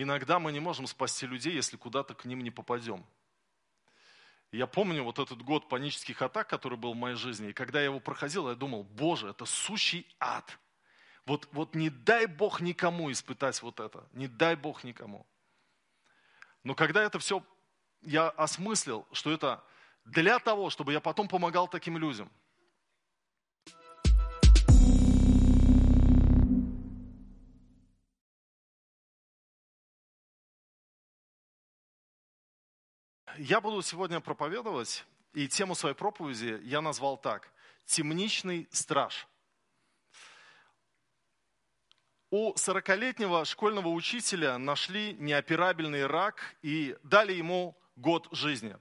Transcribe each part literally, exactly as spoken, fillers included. Иногда мы не можем спасти людей, если куда-то к ним не попадем. Я помню вот этот год панических атак, который был в моей жизни, и когда я его проходил, я думал, Боже, это сущий ад. Вот, вот не дай Бог никому испытать вот это, не дай Бог никому. Но когда это все, я осмыслил, что это для того, чтобы я потом помогал таким людям. Я буду сегодня проповедовать, и тему своей проповеди я назвал так: «Темничный страж». У сорокалетнего школьного учителя нашли неоперабельный рак и дали ему год жизни.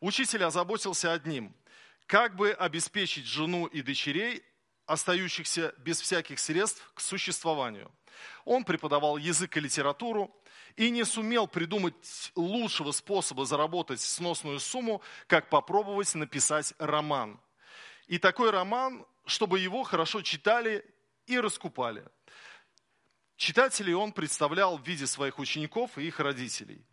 Учитель озаботился одним – как бы обеспечить жену и дочерей, остающихся без всяких средств к существованию. Он преподавал язык и литературу и не сумел придумать лучшего способа заработать сносную сумму, как попробовать написать роман. И такой роман, чтобы его хорошо читали и раскупали. Читателей он представлял в виде своих учеников и их родителей.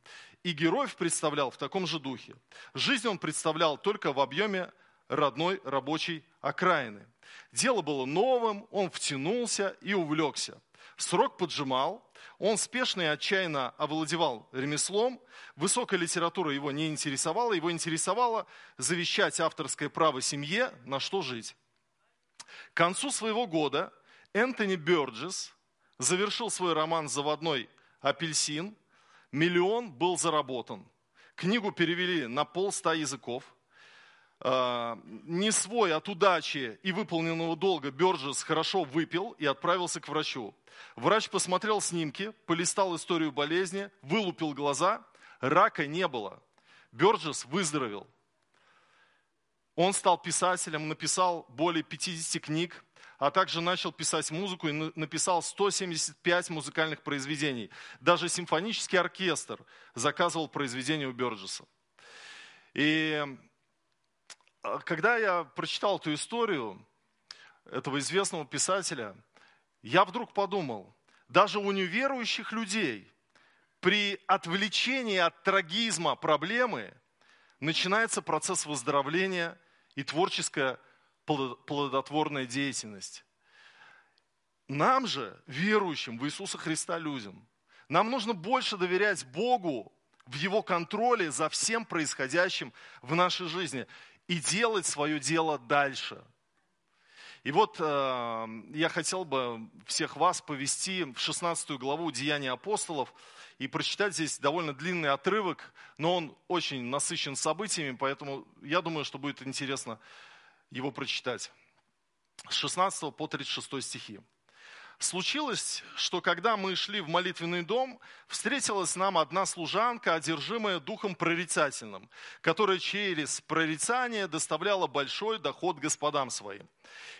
И героев представлял в таком же духе. Жизнь он представлял только в объеме родной рабочей окраины. Дело было новым, он втянулся и увлекся. Срок поджимал, он спешно и отчаянно овладевал ремеслом, высокая литература его не интересовала, его интересовало завещать авторское право семье, на что жить. К концу своего года Энтони Бёрджесс завершил свой роман «Заводной апельсин», миллион был заработан. Книгу перевели на полста языков. Не свой от удачи и выполненного долга Бёрджесс хорошо выпил и отправился к врачу. Врач посмотрел снимки, полистал историю болезни, вылупил глаза. Рака не было. Бёрджесс выздоровел. Он стал писателем, написал более пятидесяти книг, а также начал писать музыку и написал сто семьдесят пять музыкальных произведений. Даже симфонический оркестр заказывал произведения у Бёрджесса. И когда я прочитал эту историю этого известного писателя, я вдруг подумал, даже у неверующих людей при отвлечении от трагизма проблемы начинается процесс выздоровления и творческая плодотворная деятельность. Нам же, верующим в Иисуса Христа людям, нам нужно больше доверять Богу в Его контроле за всем происходящим в нашей жизни и делать свое дело дальше. И вот э, я хотел бы всех вас повести в шестнадцатую главу «Деяния апостолов» и прочитать здесь довольно длинный отрывок, но он очень насыщен событиями, поэтому я думаю, что будет интересно его прочитать. С шестнадцатого по тридцать шестой стихи. «Случилось, что когда мы шли в молитвенный дом, встретилась нам одна служанка, одержимая духом прорицательным, которая через прорицание доставляла большой доход господам своим.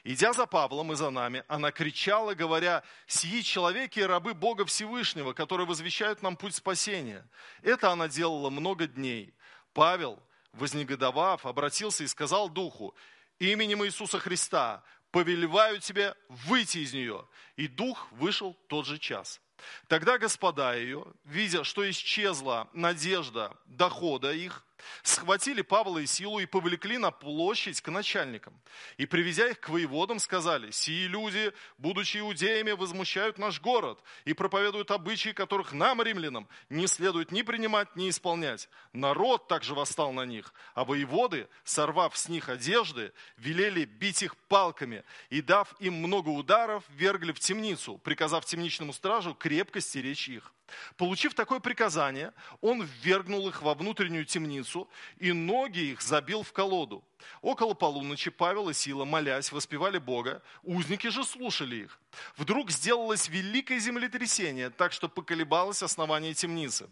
Идя за Павлом и за нами, она кричала, говоря: «Сии человеки, рабы Бога Всевышнего, которые возвещают нам путь спасения». Это она делала много дней. Павел, вознегодовав, обратился и сказал духу: «Именем Иисуса Христа повелеваю тебе выйти из нее». И дух вышел тот же час. Тогда господа ее, видя, что исчезла надежда дохода их, схватили Павла и Силу и повлекли на площадь к начальникам. И, приведя их к воеводам, сказали: «Сии люди, будучи иудеями, возмущают наш город и проповедуют обычаи, которых нам, римлянам, не следует ни принимать, ни исполнять». Народ также восстал на них, а воеводы, сорвав с них одежды, велели бить их палками и, дав им много ударов, вергли в темницу, приказав темничному стражу крепко стеречь их. Получив такое приказание, он ввергнул их во внутреннюю темницу и ноги их забил в колоду. Около полуночи Павел и Сила, молясь, воспевали Бога, узники же слушали их. Вдруг сделалось великое землетрясение, так что поколебалось основание темницы.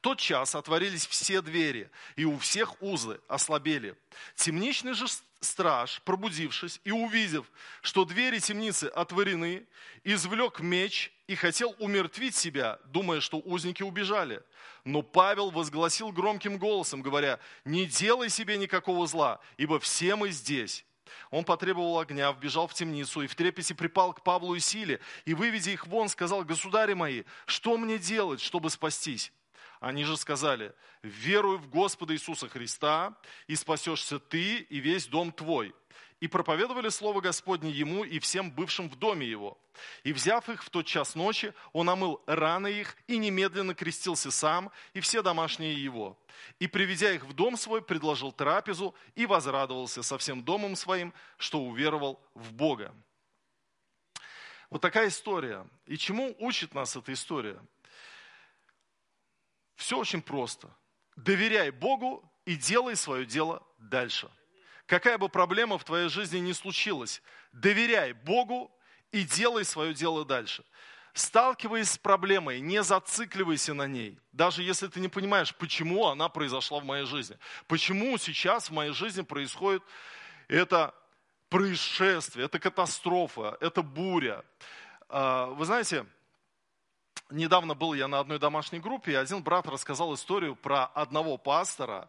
Тотчас отворились все двери, и у всех узы ослабели. Темничный же страж, пробудившись и увидев, что двери темницы отворены, извлек меч и хотел умертвить себя, думая, что узники убежали. Но Павел возгласил громким голосом, говоря: «Не делай себе никакого зла, ибо все мы здесь». Он потребовал огня, вбежал в темницу и в трепете припал к Павлу и Силе. И, выведя их вон, сказал: «Государи мои, что мне делать, чтобы спастись?» Они же сказали: «Веруй в Господа Иисуса Христа, и спасешься ты и весь дом твой». И проповедовали слово Господне ему и всем бывшим в доме его. И, взяв их в тот час ночи, он омыл раны их и немедленно крестился сам и все домашние его. И, приведя их в дом свой, предложил трапезу и возрадовался со всем домом своим, что уверовал в Бога. Вот такая история. И чему учит нас эта история? Все очень просто. Доверяй Богу и делай свое дело дальше. Какая бы проблема в твоей жизни ни случилась, доверяй Богу и делай свое дело дальше. Сталкиваясь с проблемой, не зацикливайся на ней. Даже если ты не понимаешь, почему она произошла в моей жизни. Почему сейчас в моей жизни происходит это происшествие, это катастрофа, это буря. Вы знаете... Недавно был я на одной домашней группе, и один брат рассказал историю про одного пастора,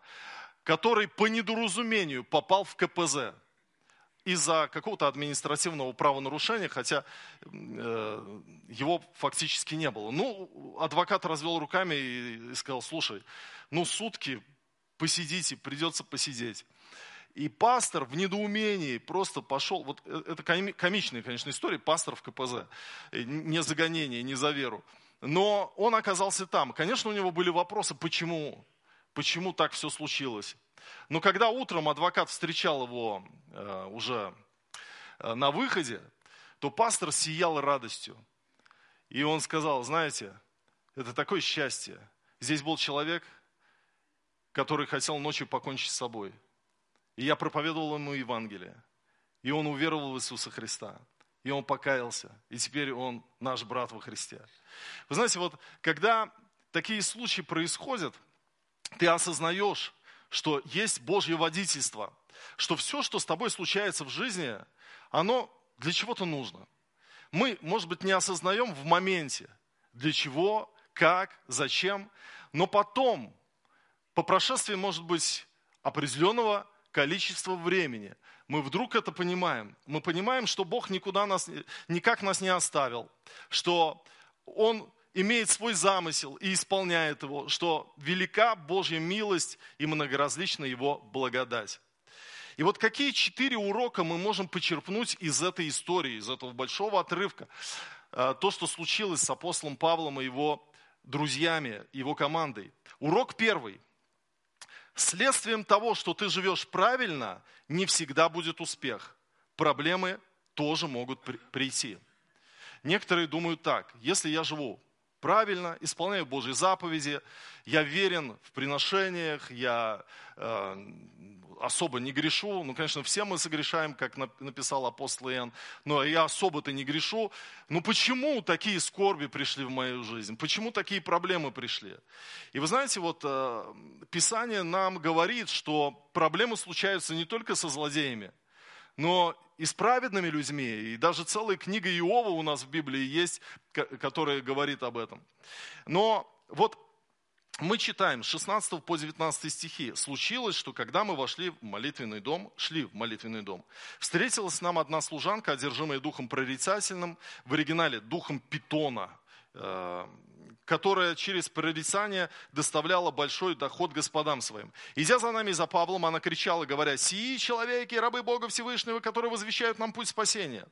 который по недоразумению попал в ка пэ зэ из-за какого-то административного правонарушения, хотя э, его фактически не было. Ну, адвокат развел руками и, и сказал: «Слушай, ну сутки посидите, придется посидеть». И пастор в недоумении просто пошел, вот это комичная, конечно, история, пастор в ка пэ зэ, не за гонение, не за веру. Но он оказался там. Конечно, у него были вопросы, почему, почему так все случилось. Но когда утром адвокат встречал его э, уже э, на выходе, то пастор сиял радостью. И он сказал: знаете, это такое счастье. Здесь был человек, который хотел ночью покончить с собой. И я проповедовал ему Евангелие. И он уверовал в Иисуса Христа. И он покаялся, и теперь он наш брат во Христе. Вы знаете, вот когда такие случаи происходят, ты осознаешь, что есть Божье водительство, что все, что с тобой случается в жизни, оно для чего-то нужно. Мы, может быть, не осознаем в моменте, для чего, как, зачем, но потом, по прошествии, может быть, определенного количество времени, мы вдруг это понимаем. Мы понимаем, что Бог никуда нас, никак нас не оставил, что Он имеет свой замысел и исполняет его, что велика Божья милость и многоразлична Его благодать. И вот какие четыре урока мы можем почерпнуть из этой истории, из этого большого отрывка, то, что случилось с апостолом Павлом и его друзьями, его командой. Урок первый. Следствием того, что ты живешь правильно, не всегда будет успех. Проблемы тоже могут прийти. Некоторые думают так: если я живу правильно, исполняю Божьи заповеди, я верен в приношениях, я э, особо не грешу. Ну, конечно, все мы согрешаем, как написал апостол Иоанн, но я особо-то не грешу. Ну, почему такие скорби пришли в мою жизнь? Почему такие проблемы пришли? И вы знаете, вот э, Писание нам говорит, что проблемы случаются не только со злодеями, но и с праведными людьми, и даже целая книга Иова у нас в Библии есть, которая говорит об этом. Но вот мы читаем с шестнадцатого по девятнадцатый стихи. «Случилось, что когда мы вошли в молитвенный дом, шли в молитвенный дом, встретилась нам одна служанка, одержимая духом прорицательным, в оригинале духом питона, которая через прорицание доставляла большой доход господам своим. Идя за нами и за Павлом, она кричала, говоря: «Сии человеки, рабы Бога Всевышнего, которые возвещают нам путь спасения».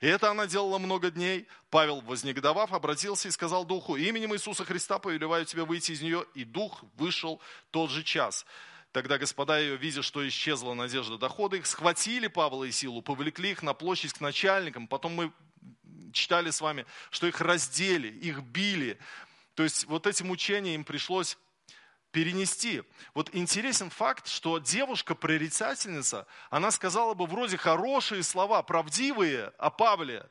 И это она делала много дней. Павел, вознегодовав, обратился и сказал духу: «Именем Иисуса Христа повелеваю тебе выйти из нее». И дух вышел тот же час. Тогда господа ее, видя, что исчезла надежда дохода их, схватили Павла и Силу, повлекли их на площадь к начальникам. Потом мы читали с вами, что их раздели, их били. То есть вот эти мучения им пришлось перенести. Вот интересен факт, что девушка-прорицательница, она сказала бы вроде хорошие слова, правдивые о Павле.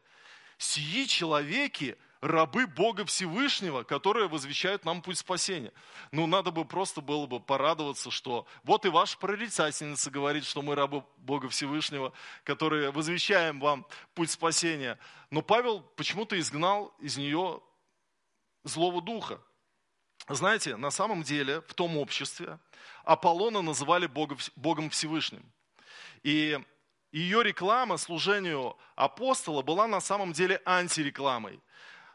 «Сии человеки, рабы Бога Всевышнего, которые возвещают нам путь спасения». Ну, надо бы просто было бы порадоваться, что вот и ваша прорицательница говорит, что мы рабы Бога Всевышнего, которые возвещаем вам путь спасения. Но Павел почему-то изгнал из нее злого духа. Знаете, на самом деле в том обществе Аполлона называли Бога, Богом Всевышним. И ее реклама служению апостола была на самом деле антирекламой.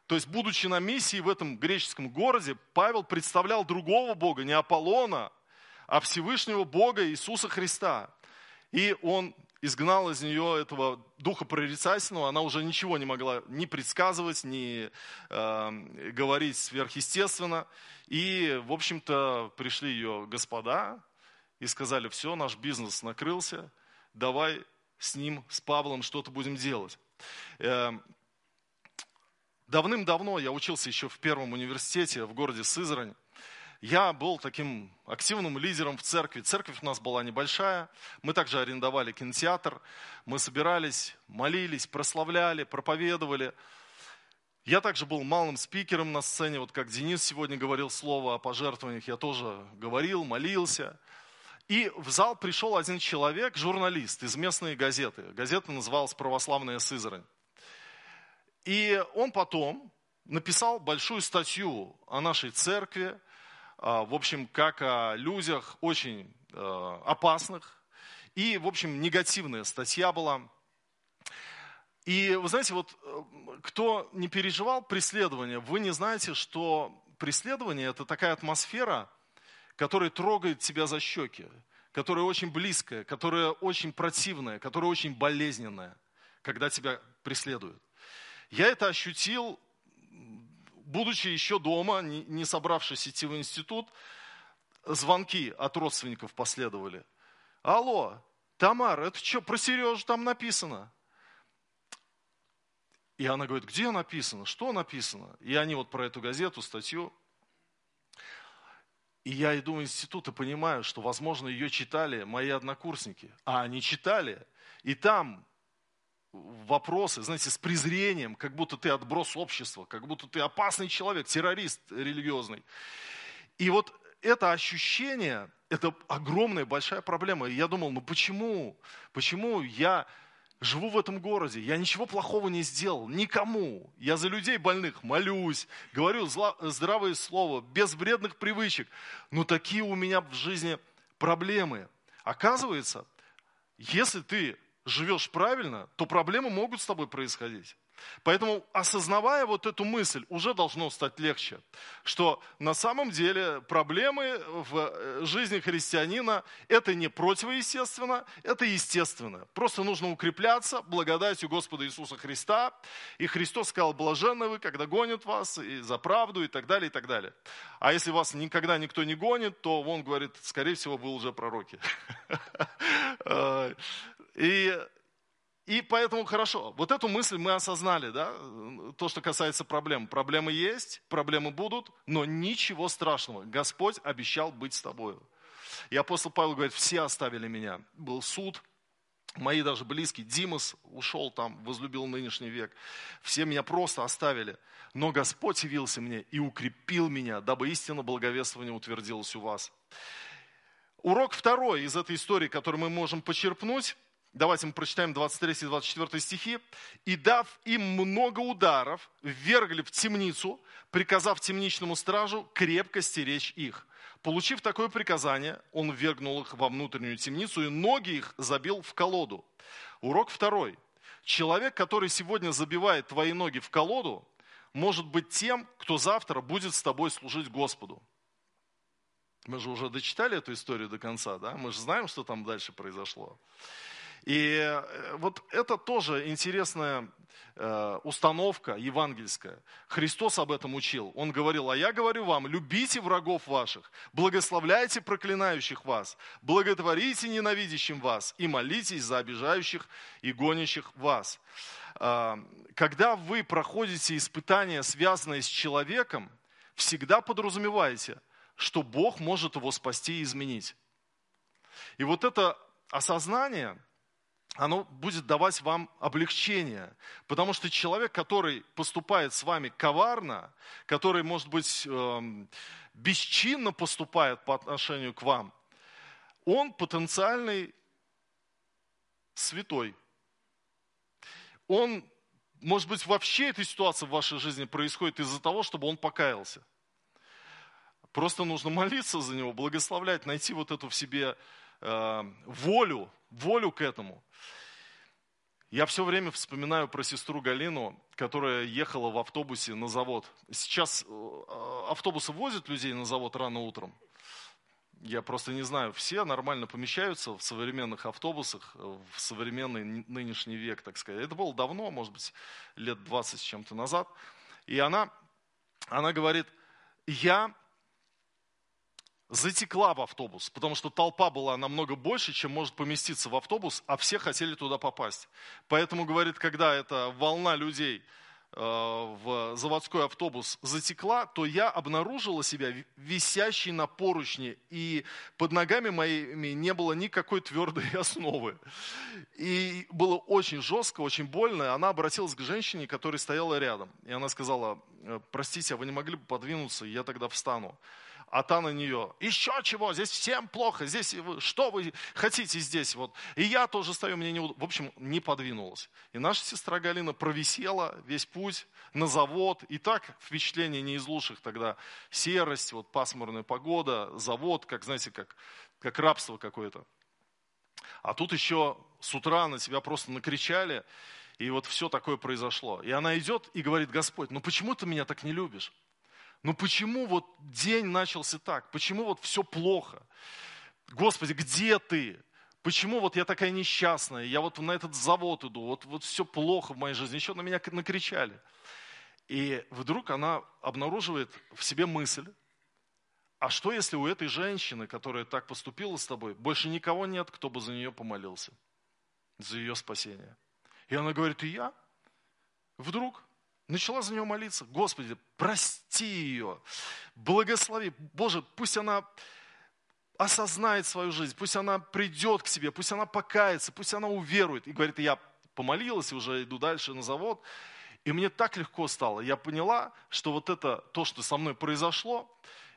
То есть, будучи на миссии в этом греческом городе, Павел представлял другого Бога, не Аполлона, а Всевышнего Бога Иисуса Христа. И он изгнал из нее этого духа прорицательного, она уже ничего не могла ни предсказывать, ни э, говорить сверхъестественно. И, в общем-то, пришли ее господа и сказали: все, наш бизнес накрылся, давай с ним, с Павлом, что-то будем делать. Э, давным-давно я учился еще в первом университете в городе Сызрань. Я был таким активным лидером в церкви. Церковь у нас была небольшая. Мы также арендовали кинотеатр. Мы собирались, молились, прославляли, проповедовали. Я также был малым спикером на сцене. Вот как Денис сегодня говорил слово о пожертвованиях, я тоже говорил, молился. И в зал пришел один человек, журналист из местной газеты. Газета называлась «Православная Сызрань». И он потом написал большую статью о нашей церкви, в общем, как о людях очень э, опасных. И, в общем, негативная статья была. И, вы знаете, вот кто не переживал преследование, вы не знаете, что преследование – это такая атмосфера, которая трогает тебя за щеки, которая очень близкая, которая очень противная, которая очень болезненная, когда тебя преследуют. Я это ощутил, будучи еще дома, не собравшись идти в институт. Звонки от родственников последовали. Алло, Тамар, это что, про Сережу там написано? И она говорит: где написано, что написано? И они вот про эту газету, статью. И я иду в институт и понимаю, что, возможно, ее читали мои однокурсники. А они читали, и там вопросы, знаете, с презрением, как будто ты отброс общества, как будто ты опасный человек, террорист религиозный. И вот это ощущение, это огромная, большая проблема. И я думал: ну почему? Почему я живу в этом городе? Я ничего плохого не сделал, никому. Я за людей больных молюсь, говорю здравое слово, без вредных привычек. Но такие у меня в жизни проблемы. Оказывается, если ты живешь правильно, то проблемы могут с тобой происходить. Поэтому, осознавая вот эту мысль, уже должно стать легче, что на самом деле проблемы в жизни христианина — это не противоестественно, это естественно. Просто нужно укрепляться благодатью Господа Иисуса Христа. И Христос сказал: блаженны вы, когда гонят вас и за правду, и так далее, и так далее. А если вас никогда никто не гонит, то он говорит: скорее всего, вы уже пророки. И, и поэтому хорошо, вот эту мысль мы осознали, да, то, что касается проблем. Проблемы есть, проблемы будут, но ничего страшного. Господь обещал быть с тобою. И апостол Павел говорит: все оставили меня. Был суд, мои даже близкие, Димас ушел там, возлюбил нынешний век. Все меня просто оставили. Но Господь явился мне и укрепил меня, дабы истина благовествования утвердилась у вас. Урок второй из этой истории, который мы можем почерпнуть. Давайте мы прочитаем двадцать третий и двадцать четвёртый стихи. «И, дав им много ударов, ввергли в темницу, приказав темничному стражу крепко стеречь их. Получив такое приказание, он ввергнул их во внутреннюю темницу и ноги их забил в колоду». Урок второй. Человек, который сегодня забивает твои ноги в колоду, может быть тем, кто завтра будет с тобой служить Господу. Мы же уже дочитали эту историю до конца, да? Мы же знаем, что там дальше произошло. И вот это тоже интересная э, установка евангельская. Христос об этом учил. Он говорил: а я говорю вам, любите врагов ваших, благословляйте проклинающих вас, благотворите ненавидящим вас и молитесь за обижающих и гонящих вас. Э, когда вы проходите испытания, связанные с человеком, всегда подразумевайте, что Бог может его спасти и изменить. И вот это осознание, оно будет давать вам облегчение. Потому что человек, который поступает с вами коварно, который, может быть, бесчинно поступает по отношению к вам, он потенциальный святой. Он, может быть, вообще эта ситуация в вашей жизни происходит из-за того, чтобы он покаялся. Просто нужно молиться за него, благословлять, найти вот эту в себе волю, волю к этому. Я все время вспоминаю про сестру Галину, которая ехала в автобусе на завод. Сейчас автобусы возят людей на завод рано утром. Я просто не знаю, все нормально помещаются в современных автобусах, в современный нынешний век, так сказать. Это было давно, может быть, лет двадцать с чем-то назад. И она, она говорит, я затекла в автобус, потому что толпа была намного больше, чем может поместиться в автобус, а все хотели туда попасть. Поэтому, говорит, когда эта волна людей в заводской автобус затекла, то я обнаружила себя висящей на поручне, и под ногами моими не было никакой твердой основы. И было очень жестко, очень больно. Она обратилась к женщине, которая стояла рядом. И она сказала, простите, а вы не могли бы подвинуться, я тогда встану. А та на нее, еще чего, здесь всем плохо, здесь что вы хотите здесь? Вот. И я тоже стою, мне неудобно. В общем, не подвинулась. И наша сестра Галина провисела весь путь на завод. И так впечатление не из лучших тогда. Серость, вот, пасмурная погода, завод, как, знаете, как, как рабство какое-то. А тут еще с утра на тебя просто накричали, и вот все такое произошло. И она идет и говорит, Господь, ну почему ты меня так не любишь? Ну почему вот день начался так? Почему вот все плохо? Господи, где ты? Почему вот я такая несчастная? Я вот на этот завод иду, вот, вот все плохо в моей жизни. Еще на меня накричали. И вдруг она обнаруживает в себе мысль, а что если у этой женщины, которая так поступила с тобой, больше никого нет, кто бы за нее помолился, за ее спасение? И она говорит, и я? Вдруг? Начала за нее молиться. Господи, прости ее, благослови. Боже, пусть она осознает свою жизнь, пусть она придет к себе, пусть она покается, пусть она уверует. И говорит, я помолилась, уже иду дальше на завод. И мне так легко стало. Я поняла, что вот это, то, что со мной произошло,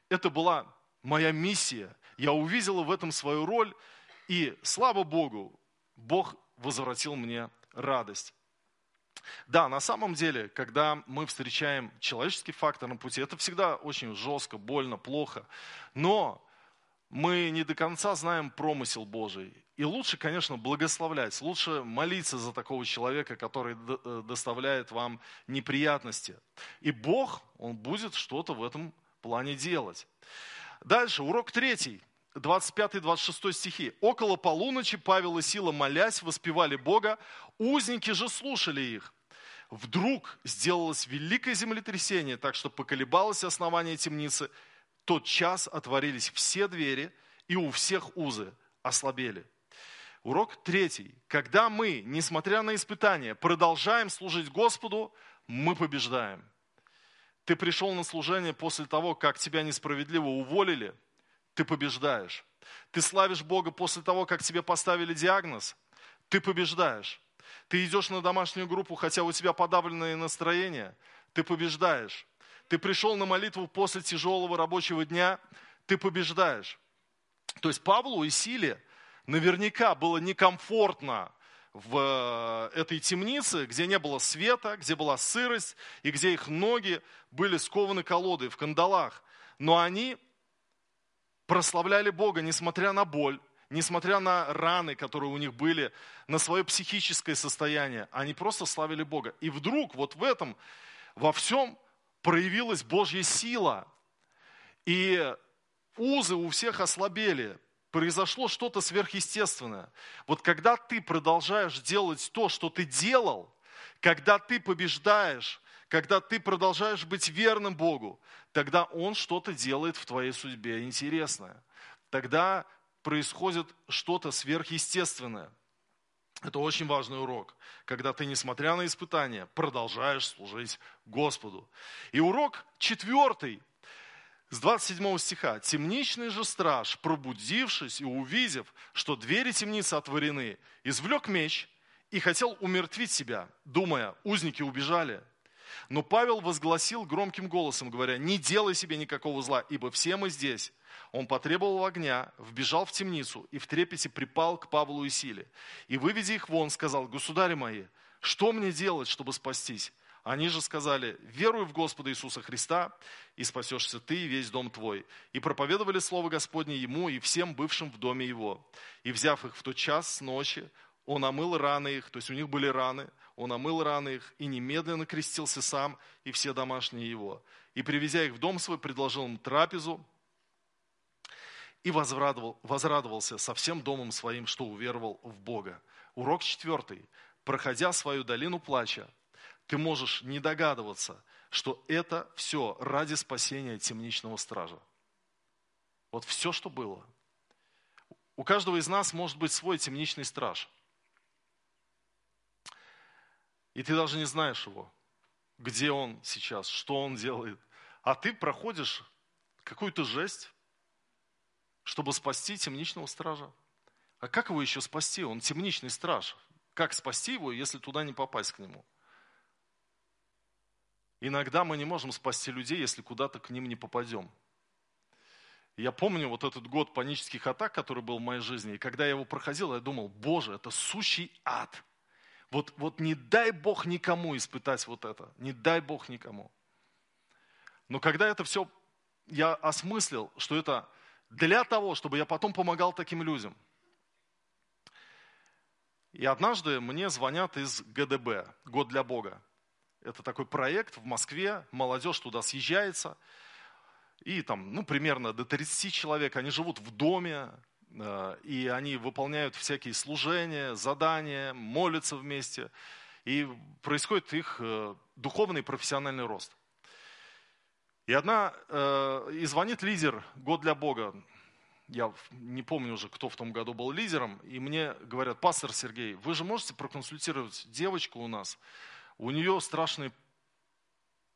это была моя миссия. Я увидела в этом свою роль. И, слава Богу, Бог возвратил мне радость. Да, на самом деле, когда мы встречаем человеческий фактор на пути, это всегда очень жестко, больно, плохо. Но мы не до конца знаем промысел Божий. И лучше, конечно, благословлять, лучше молиться за такого человека, который доставляет вам неприятности. И Бог, Он будет что-то в этом плане делать. Дальше, урок третий. двадцать пятый двадцать шестой стихи. «Около полуночи Павел и Сила, молясь, воспевали Бога, узники же слушали их. Вдруг сделалось великое землетрясение, так что поколебалось основание темницы. Тот час отворились все двери, и у всех узы ослабели». Урок третий. Когда мы, несмотря на испытания, продолжаем служить Господу, мы побеждаем. Ты пришел на служение после того, как тебя несправедливо уволили, ты побеждаешь. Ты славишь Бога после того, как тебе поставили диагноз. Ты побеждаешь. Ты идешь на домашнюю группу, хотя у тебя подавленное настроение. Ты побеждаешь. Ты пришел на молитву после тяжелого рабочего дня. Ты побеждаешь. То есть Павлу и Силе наверняка было некомфортно в этой темнице, где не было света, где была сырость, и где их ноги были скованы колодой в кандалах. Но они прославляли Бога, несмотря на боль, несмотря на раны, которые у них были, на свое психическое состояние. Они просто славили Бога. И вдруг вот в этом, во всем проявилась Божья сила. И узы у всех ослабели. Произошло что-то сверхъестественное. Вот когда ты продолжаешь делать то, что ты делал, когда ты побеждаешь, когда ты продолжаешь быть верным Богу, тогда Он что-то делает в твоей судьбе интересное. Тогда происходит что-то сверхъестественное. Это очень важный урок, когда ты, несмотря на испытания, продолжаешь служить Господу. И урок четвертый, с двадцать седьмого стиха. «Темничный же страж, пробудившись и увидев, что двери темницы отворены, извлек меч и хотел умертвить себя, думая, узники убежали». Но Павел возгласил громким голосом, говоря, «Не делай себе никакого зла, ибо все мы здесь». Он потребовал огня, вбежал в темницу и в трепете припал к Павлу и Силе. И, выведя их вон, сказал, «Государи мои, что мне делать, чтобы спастись?» Они же сказали, «Веруй в Господа Иисуса Христа, и спасешься ты и весь дом твой». И проповедовали слово Господне ему и всем бывшим в доме его. И, взяв их в тот час с ночи, Он омыл раны их, то есть у них были раны, он омыл раны их и немедленно крестился сам и все домашние его. И, привезя их в дом свой, предложил им трапезу и возрадовал, возрадовался со всем домом своим, что уверовал в Бога. Урок четвертый. Проходя свою долину плача, ты можешь не догадываться, что это все ради спасения темничного стража. Вот все, что было. У каждого из нас может быть свой темничный страж. И ты даже не знаешь его, где он сейчас, что он делает. А ты проходишь какую-то жесть, чтобы спасти темничного стража. А как его еще спасти? Он темничный страж. Как спасти его, если туда не попасть к нему? Иногда мы не можем спасти людей, если куда-то к ним не попадем. Я помню вот этот год панических атак, который был в моей жизни. И когда я его проходил, я думал, Боже, это сущий ад. Вот, вот не дай Бог никому испытать вот это. Не дай Бог никому. Но когда это все, я осмыслил, что это для того, чтобы я потом помогал таким людям. И однажды мне звонят из ГДБ, «Год для Бога». Это такой проект в Москве, молодежь туда съезжается. И там, ну, примерно до тридцати человек, они живут в доме. И они выполняют всякие служения, задания, молятся вместе. И происходит их духовный и профессиональный рост. И одна, и звонит лидер «Год для Бога». Я не помню уже, кто в том году был лидером. И мне говорят, пастор Сергей, вы же можете проконсультировать девочку у нас? У нее страшные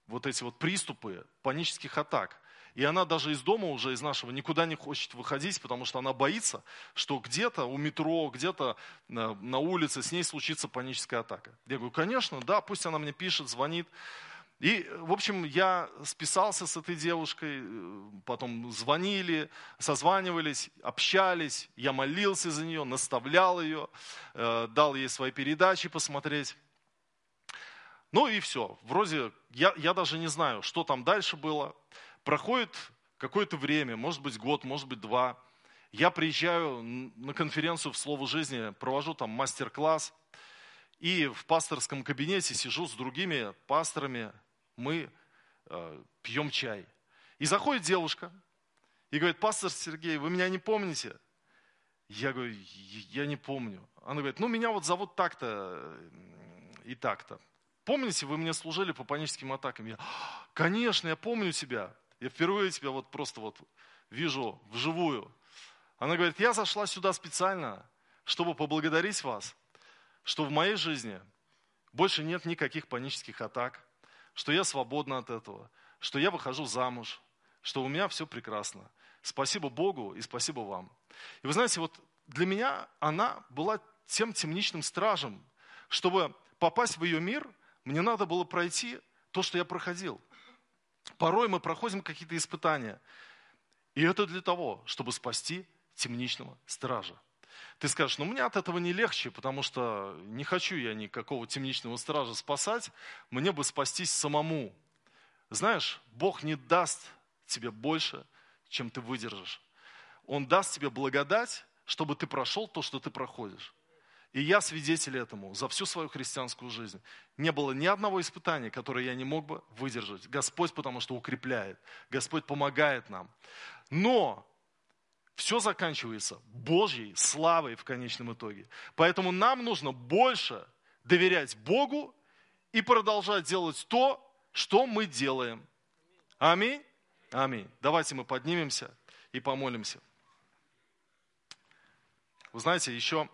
вот эти вот приступы панических атак. И она даже из дома уже, из нашего, никуда не хочет выходить, потому что она боится, что где-то у метро, где-то на улице с ней случится паническая атака. Я говорю, конечно, да, пусть она мне пишет, звонит. И, в общем, я списался с этой девушкой, потом звонили, созванивались, общались. Я молился за нее, наставлял ее, дал ей свои передачи посмотреть. Ну и все. Вроде я, я даже не знаю, что там дальше было. Проходит какое-то время, может быть год, может быть два. Я приезжаю на конференцию в «Слово жизни», провожу там мастер-класс. И в пасторском кабинете сижу с другими пасторами. Мы э, пьем чай. И заходит девушка и говорит, пастор Сергей, вы меня не помните? Я говорю, я не помню. Она говорит, ну меня вот зовут так-то и так-то. Помните, вы мне служили по паническим атакам? Я, конечно, я помню тебя. Я впервые тебя вот просто вот вижу вживую. Она говорит, я зашла сюда специально, чтобы поблагодарить вас, что в моей жизни больше нет никаких панических атак, что я свободна от этого, что я выхожу замуж, что у меня все прекрасно. Спасибо Богу и спасибо вам. И вы знаете, вот для меня она была тем темничным стражем, чтобы попасть в ее мир. Мне надо было пройти то, что я проходил. Порой мы проходим какие-то испытания. И это для того, чтобы спасти темничного стража. Ты скажешь, ну мне от этого не легче, потому что не хочу я никакого темничного стража спасать. Мне бы спастись самому. Знаешь, Бог не даст тебе больше, чем ты выдержишь. Он даст тебе благодать, чтобы ты прошел то, что ты проходишь. И я свидетель этому за всю свою христианскую жизнь. Не было ни одного испытания, которое я не мог бы выдержать. Господь, потому что укрепляет. Господь помогает нам. Но все заканчивается Божьей славой в конечном итоге. Поэтому нам нужно больше доверять Богу и продолжать делать то, что мы делаем. Аминь? Аминь. Давайте мы поднимемся и помолимся. Вы знаете, еще...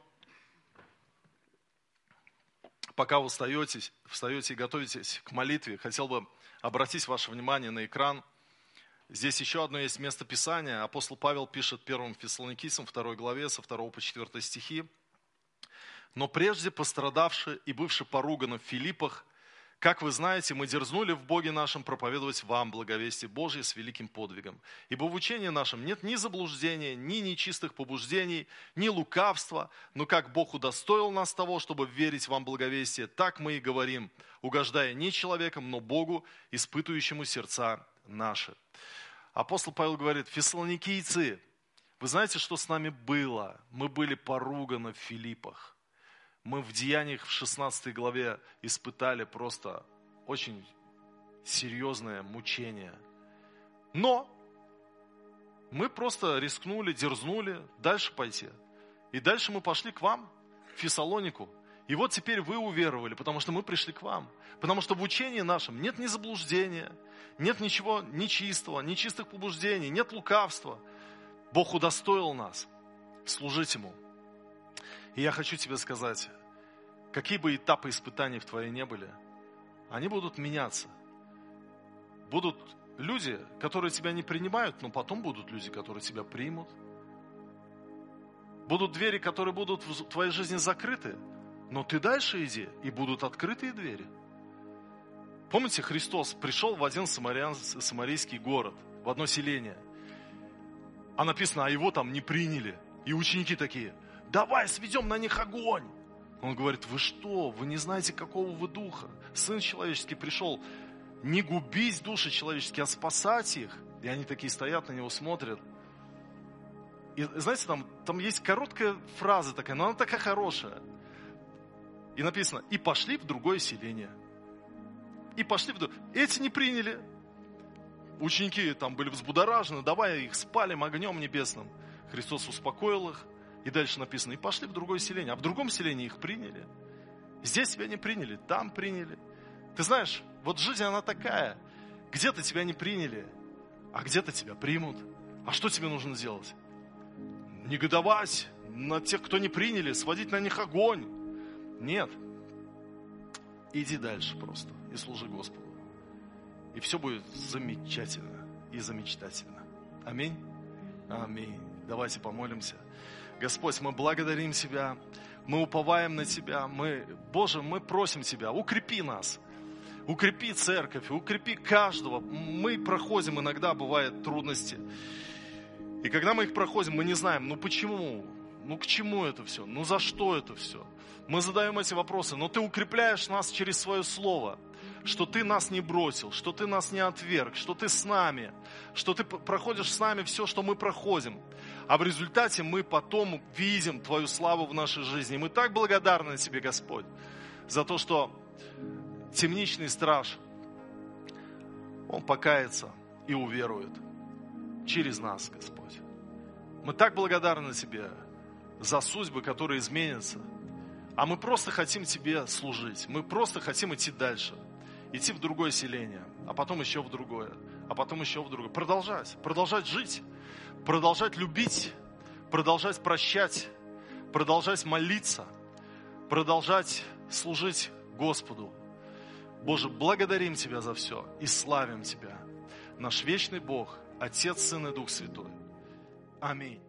Пока вы встаете, встаете и готовитесь к молитве, хотел бы обратить ваше внимание на экран. Здесь еще одно есть место Писания. Апостол Павел пишет первым Фессалоникийцам, второй главе, со второго по четвёртый стихи. «Но прежде пострадавши и бывши поруганы в Филиппах, как вы знаете, мы дерзнули в Боге нашем проповедовать вам благовестие Божие с великим подвигом. Ибо в учении нашем нет ни заблуждения, ни нечистых побуждений, ни лукавства. Но как Бог удостоил нас того, чтобы верить вам благовестие, так мы и говорим, угождая не человеком, но Богу, испытующему сердца наши». Апостол Павел говорит, «Фессалоникийцы, вы знаете, что с нами было? Мы были поруганы в Филиппах. Мы в Деяниях в шестнадцатой главе испытали просто очень серьезное мучение. Но мы просто рискнули, дерзнули дальше пойти. И дальше мы пошли к вам, в Фессалонику. И вот теперь вы уверовали, потому что мы пришли к вам. Потому что в учении нашем нет ни заблуждения, нет ничего нечистого, нечистых побуждений, нет лукавства. Бог удостоил нас служить Ему. И я хочу тебе сказать, какие бы этапы испытаний в твоей не были, они будут меняться. Будут люди, которые тебя не принимают, но потом будут люди, которые тебя примут. Будут двери, которые будут в твоей жизни закрыты, но ты дальше иди, и будут открытые двери. Помните, Христос пришел в один самарийский город, в одно селение. А написано, а его там не приняли. И ученики такие, давай сведем на них огонь. Он говорит, вы что, вы не знаете, какого вы духа? Сын человеческий пришел не губить души человеческие, а спасать их. И они такие стоят, на него смотрят. И знаете, там, там есть короткая фраза такая, но она такая хорошая. И написано, и пошли в другое селение. И пошли в другое. Эти не приняли. Ученики там были взбудоражены, давай их спалим огнем небесным. Христос успокоил их. И дальше написано, и пошли в другое селение. А в другом селении их приняли. Здесь тебя не приняли, там приняли. Ты знаешь, вот жизнь она такая. Где-то тебя не приняли, а где-то тебя примут. А что тебе нужно делать? Негодовать на тех, кто не приняли, сводить на них огонь. Нет. Иди дальше просто и служи Господу. И все будет замечательно и замечательно. Аминь. Аминь. Давайте помолимся. Господь, мы благодарим Тебя, мы уповаем на Тебя, мы, Боже, мы просим Тебя, укрепи нас, укрепи церковь, укрепи каждого. Мы проходим, иногда бывают трудности, и когда мы их проходим, мы не знаем, ну почему, ну к чему это все, ну за что это все. Мы задаем эти вопросы, но Ты укрепляешь нас через Свое Слово, что Ты нас не бросил, что Ты нас не отверг, что Ты с нами, что Ты проходишь с нами все, что мы проходим. А в результате мы потом видим Твою славу в нашей жизни. И мы так благодарны Тебе, Господь, за то, что темничный страж, он покается и уверует через нас, Господь. Мы так благодарны Тебе за судьбы, которые изменятся. А мы просто хотим Тебе служить. Мы просто хотим идти дальше. Идти в другое селение, а потом еще в другое, а потом еще в другое. Продолжать, продолжать жить, продолжать любить, продолжать прощать, продолжать молиться, продолжать служить Господу. Боже, благодарим Тебя за все и славим Тебя, наш вечный Бог, Отец, Сын и Дух Святой. Аминь.